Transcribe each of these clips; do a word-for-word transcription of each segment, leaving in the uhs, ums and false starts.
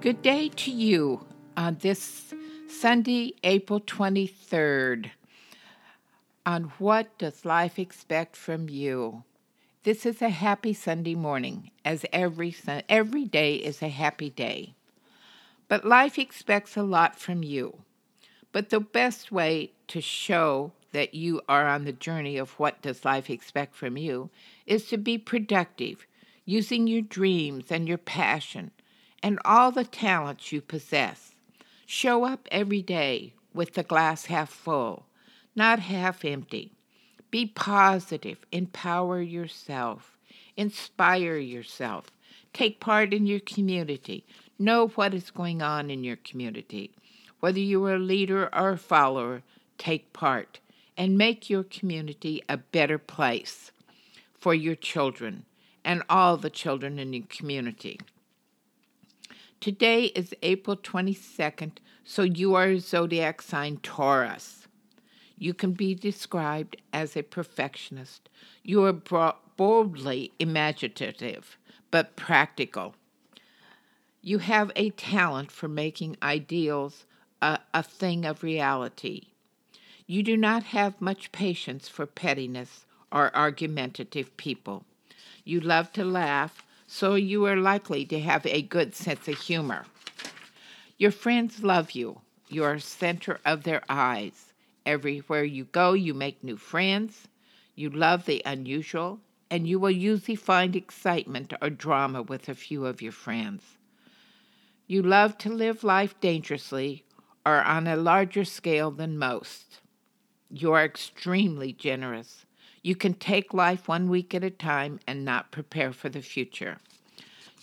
Good day to you on this Sunday, April twenty-third. On what does life expect from you? This is a happy Sunday morning, as every every day is a happy day. But life expects a lot from you. But the best way to show that you are on the journey of what does life expect from you is to be productive, using your dreams and your passion and all the talents you possess. Show up every day with the glass half full, not half empty. Be positive, empower yourself, inspire yourself, take part in your community, know what is going on in your community. Whether you are a leader or a follower, take part and make your community a better place for your children and all the children in your community. Today is April twenty-second, so you are a zodiac sign Taurus. You can be described as a perfectionist. You are boldly imaginative, but practical. You have a talent for making ideals a, a thing of reality. You do not have much patience for pettiness or argumentative people. You love to laugh, so you are likely to have a good sense of humor. Your friends love you. You are center of their eyes. Everywhere you go, you make new friends. You love the unusual, and you will usually find excitement or drama with a few of your friends. You love to live life dangerously or on a larger scale than most. You are extremely generous. You can take life one week at a time and not prepare for the future.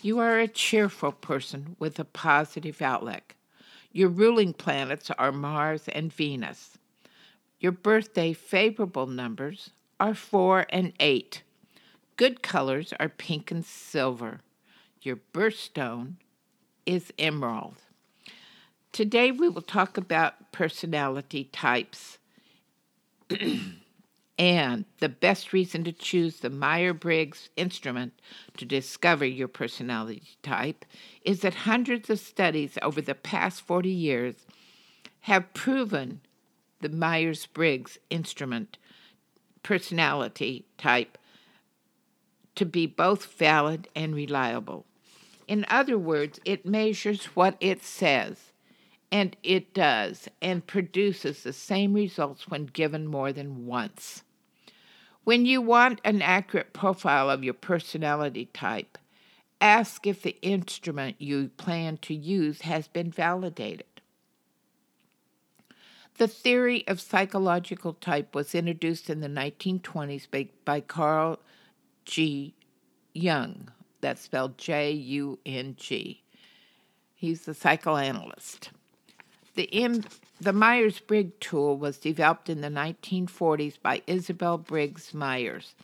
You are a cheerful person with a positive outlook. Your ruling planets are Mars and Venus. Your birthday favorable numbers are four and eight. Good colors are pink and silver. Your birthstone is emerald. Today we will talk about personality types. And the best reason to choose the Myers-Briggs instrument to discover your personality type is that hundreds of studies over the past forty years have proven the Myers-Briggs instrument personality type to be both valid and reliable. In other words, it measures what it says, and it does, and produces the same results when given more than once. When you want an accurate profile of your personality type, ask if the instrument you plan to use has been validated. The theory of psychological type was introduced in the nineteen twenties by, by Carl G. Jung. That's spelled J U N G. He's a psychoanalyst. The M- the Myers-Briggs tool was developed in the nineteen forties by Isabel Briggs Myers,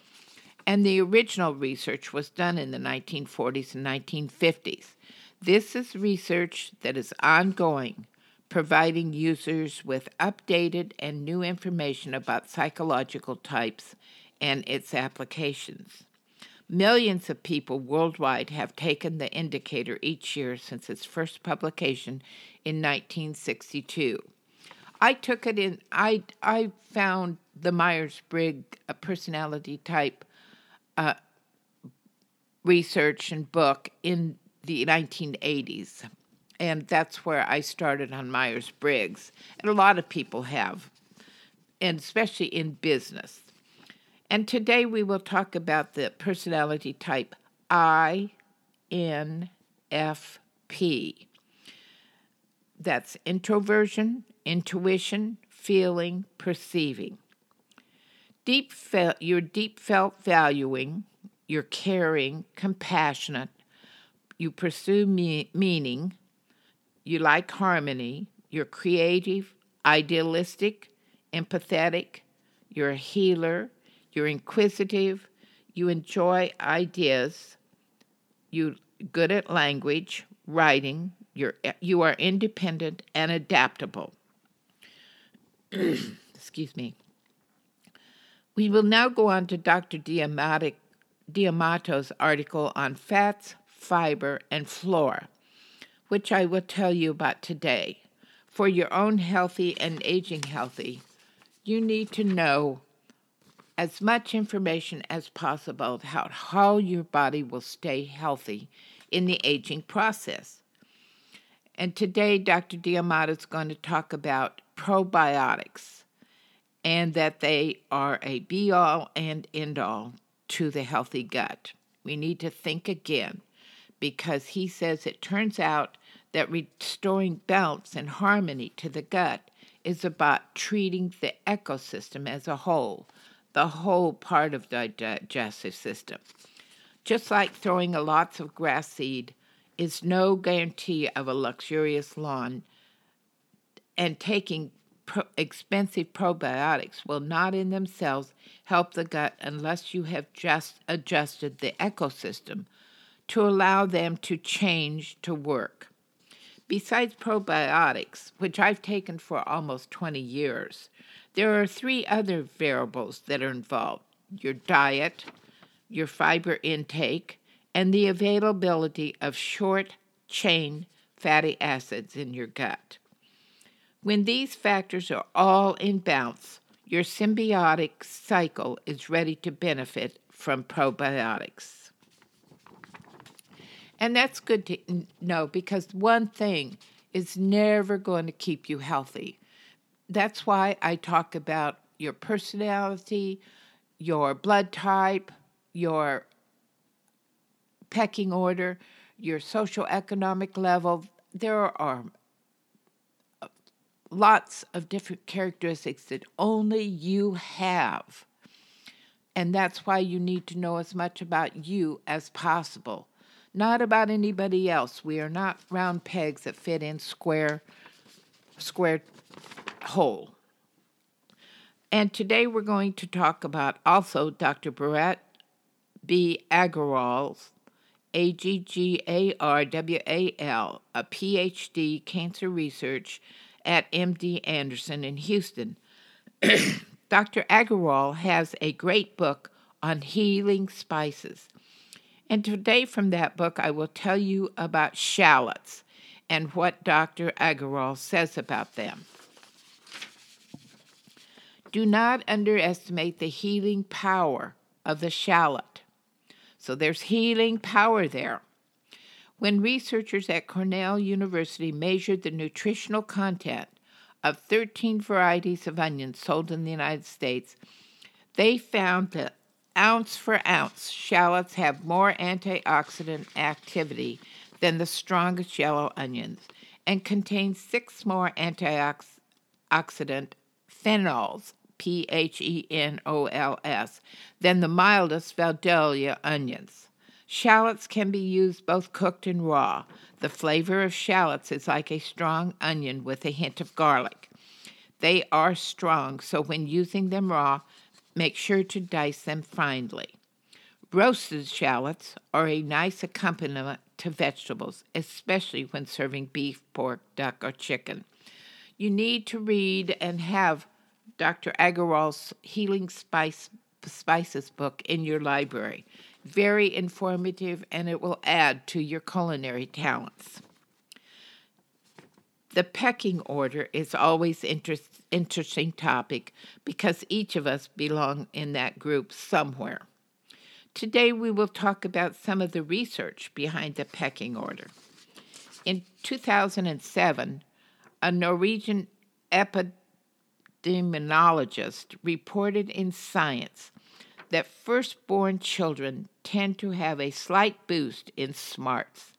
and the original research was done in the nineteen forties and nineteen fifties. This is research that is ongoing, providing users with updated and new information about psychological types and its applications. Millions of people worldwide have taken the indicator each year since its first publication in nineteen sixty-two. I took it in, I, I found the Myers-Briggs personality type uh, research and book in the nineteen eighties, and that's where I started on Myers-Briggs, and a lot of people have, and especially in business. And today we will talk about the personality type I N F P. That's introversion, intuition, feeling, perceiving. Deep fe- your deep felt valuing, you're caring, compassionate, you pursue me- meaning, you like harmony, you're creative, idealistic, empathetic, you're a healer, you're inquisitive, you enjoy ideas, you're good at language, writing, you're, you are independent and adaptable. Excuse me. We will now go on to Doctor Diamato's article on fats, fiber, and flora, which I will tell you about today. For your own healthy and aging healthy, you need to know as much information as possible about how your body will stay healthy in the aging process. And today, Doctor Diamato is going to talk about probiotics and that they are a be-all and end-all to the healthy gut. We need to think again because he says it turns out that restoring balance and harmony to the gut is about treating the ecosystem as a whole, the whole part of the digestive system. Just like throwing lots of grass seed is no guarantee of a luxurious lawn, and taking pro- expensive probiotics will not in themselves help the gut unless you have just adjusted the ecosystem to allow them to change to work. Besides probiotics, which I've taken for almost twenty years, there are three other variables that are involved: your diet, your fiber intake, and the availability of short-chain fatty acids in your gut. When these factors are all in balance, your symbiotic cycle is ready to benefit from probiotics. And that's good to know because one thing is never going to keep you healthy. That's why I talk about your personality, your blood type, your pecking order, your socioeconomic level. There are lots of different characteristics that only you have. And that's why you need to know as much about you as possible, not about anybody else. We are not round pegs that fit in square, square hole. And today we're going to talk about also Doctor Barrett B. Agarwal's A G G A R W A L, a P H D cancer research at M D Anderson in Houston. Doctor Agarwal has a great book on healing spices. And today from that book, I will tell you about shallots and what Doctor Agarwal says about them. Do not underestimate the healing power of the shallot. So there's healing power there. When researchers at Cornell University measured the nutritional content of thirteen varieties of onions sold in the United States, they found that ounce for ounce, shallots have more antioxidant activity than the strongest yellow onions and contain six more antioxidant phenols, P H E N O L S, than the mildest Vidalia onions. Shallots can be used both cooked and raw. The flavor of shallots is like a strong onion with a hint of garlic. They are strong, so when using them raw, make sure to dice them finely. Roasted shallots are a nice accompaniment to vegetables, especially when serving beef, pork, duck, or chicken. You need to read and have Doctor Agarwal's Healing Spice, Spices book in your library. Very informative, and it will add to your culinary talents. The pecking order is always an interest, interesting topic because each of us belong in that group somewhere. Today we will talk about some of the research behind the pecking order. In two thousand seven, a Norwegian epidemiologist Epidemiologist reported in Science that firstborn children tend to have a slight boost in smarts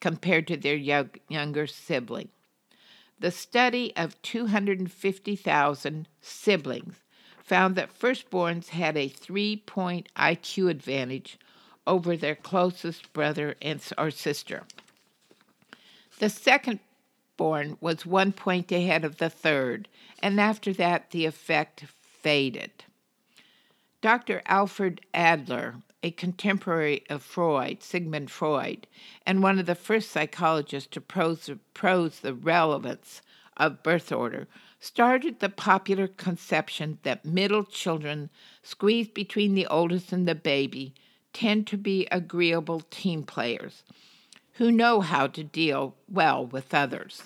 compared to their young, younger sibling. The study of two hundred fifty thousand siblings found that firstborns had a three-point I Q advantage over their closest brother and or sister. The second born was one point ahead of the third, and after that the effect faded. Doctor Alfred Adler, a contemporary of Freud, Sigmund Freud, and one of the first psychologists to prose, prose the relevance of birth order, started the popular conception that middle children, squeezed between the oldest and the baby, tend to be agreeable team players who know how to deal well with others.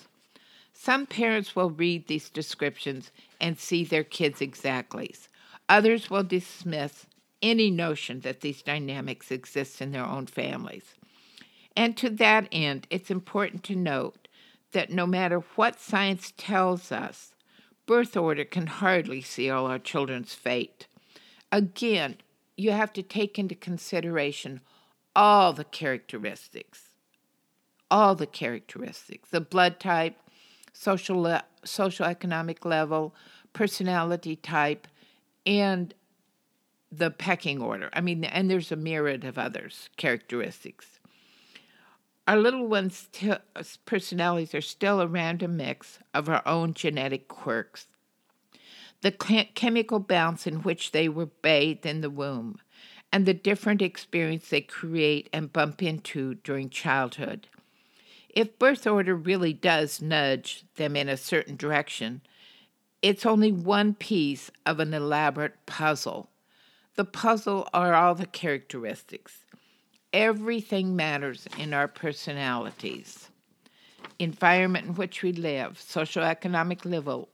Some parents will read these descriptions and see their kids' exactlies. Others will dismiss any notion that these dynamics exist in their own families. And to that end, it's important to note that no matter what science tells us, birth order can hardly seal our children's fate. Again, you have to take into consideration all the characteristics, all the characteristics, the blood type, social le- socioeconomic level, personality type, and the pecking order. I mean, and there's a myriad of others characteristics. Our little ones' t- personalities are still a random mix of our own genetic quirks, the chem- chemical balance in which they were bathed in the womb, and the different experience they create and bump into during childhood. If birth order really does nudge them in a certain direction, it's only one piece of an elaborate puzzle. The puzzle are all the characteristics. Everything matters in our personalities. Environment in which we live, socioeconomic level,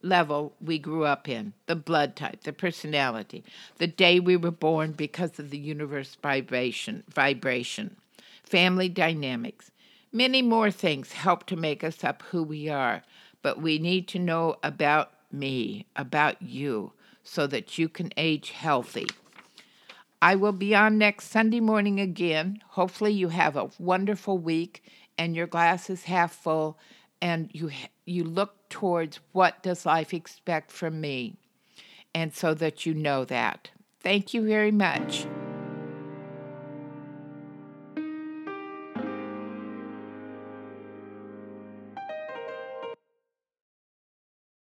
level we grew up in, the blood type, the personality, the day we were born because of the universe vibration, vibration, family dynamics. Many more things help to make us up who we are, but we need to know about me, about you, so that you can age healthy. I will be on next Sunday morning again. Hopefully you have a wonderful week and your glass is half full and you you look towards what does life expect from me, and so that you know that. Thank you very much.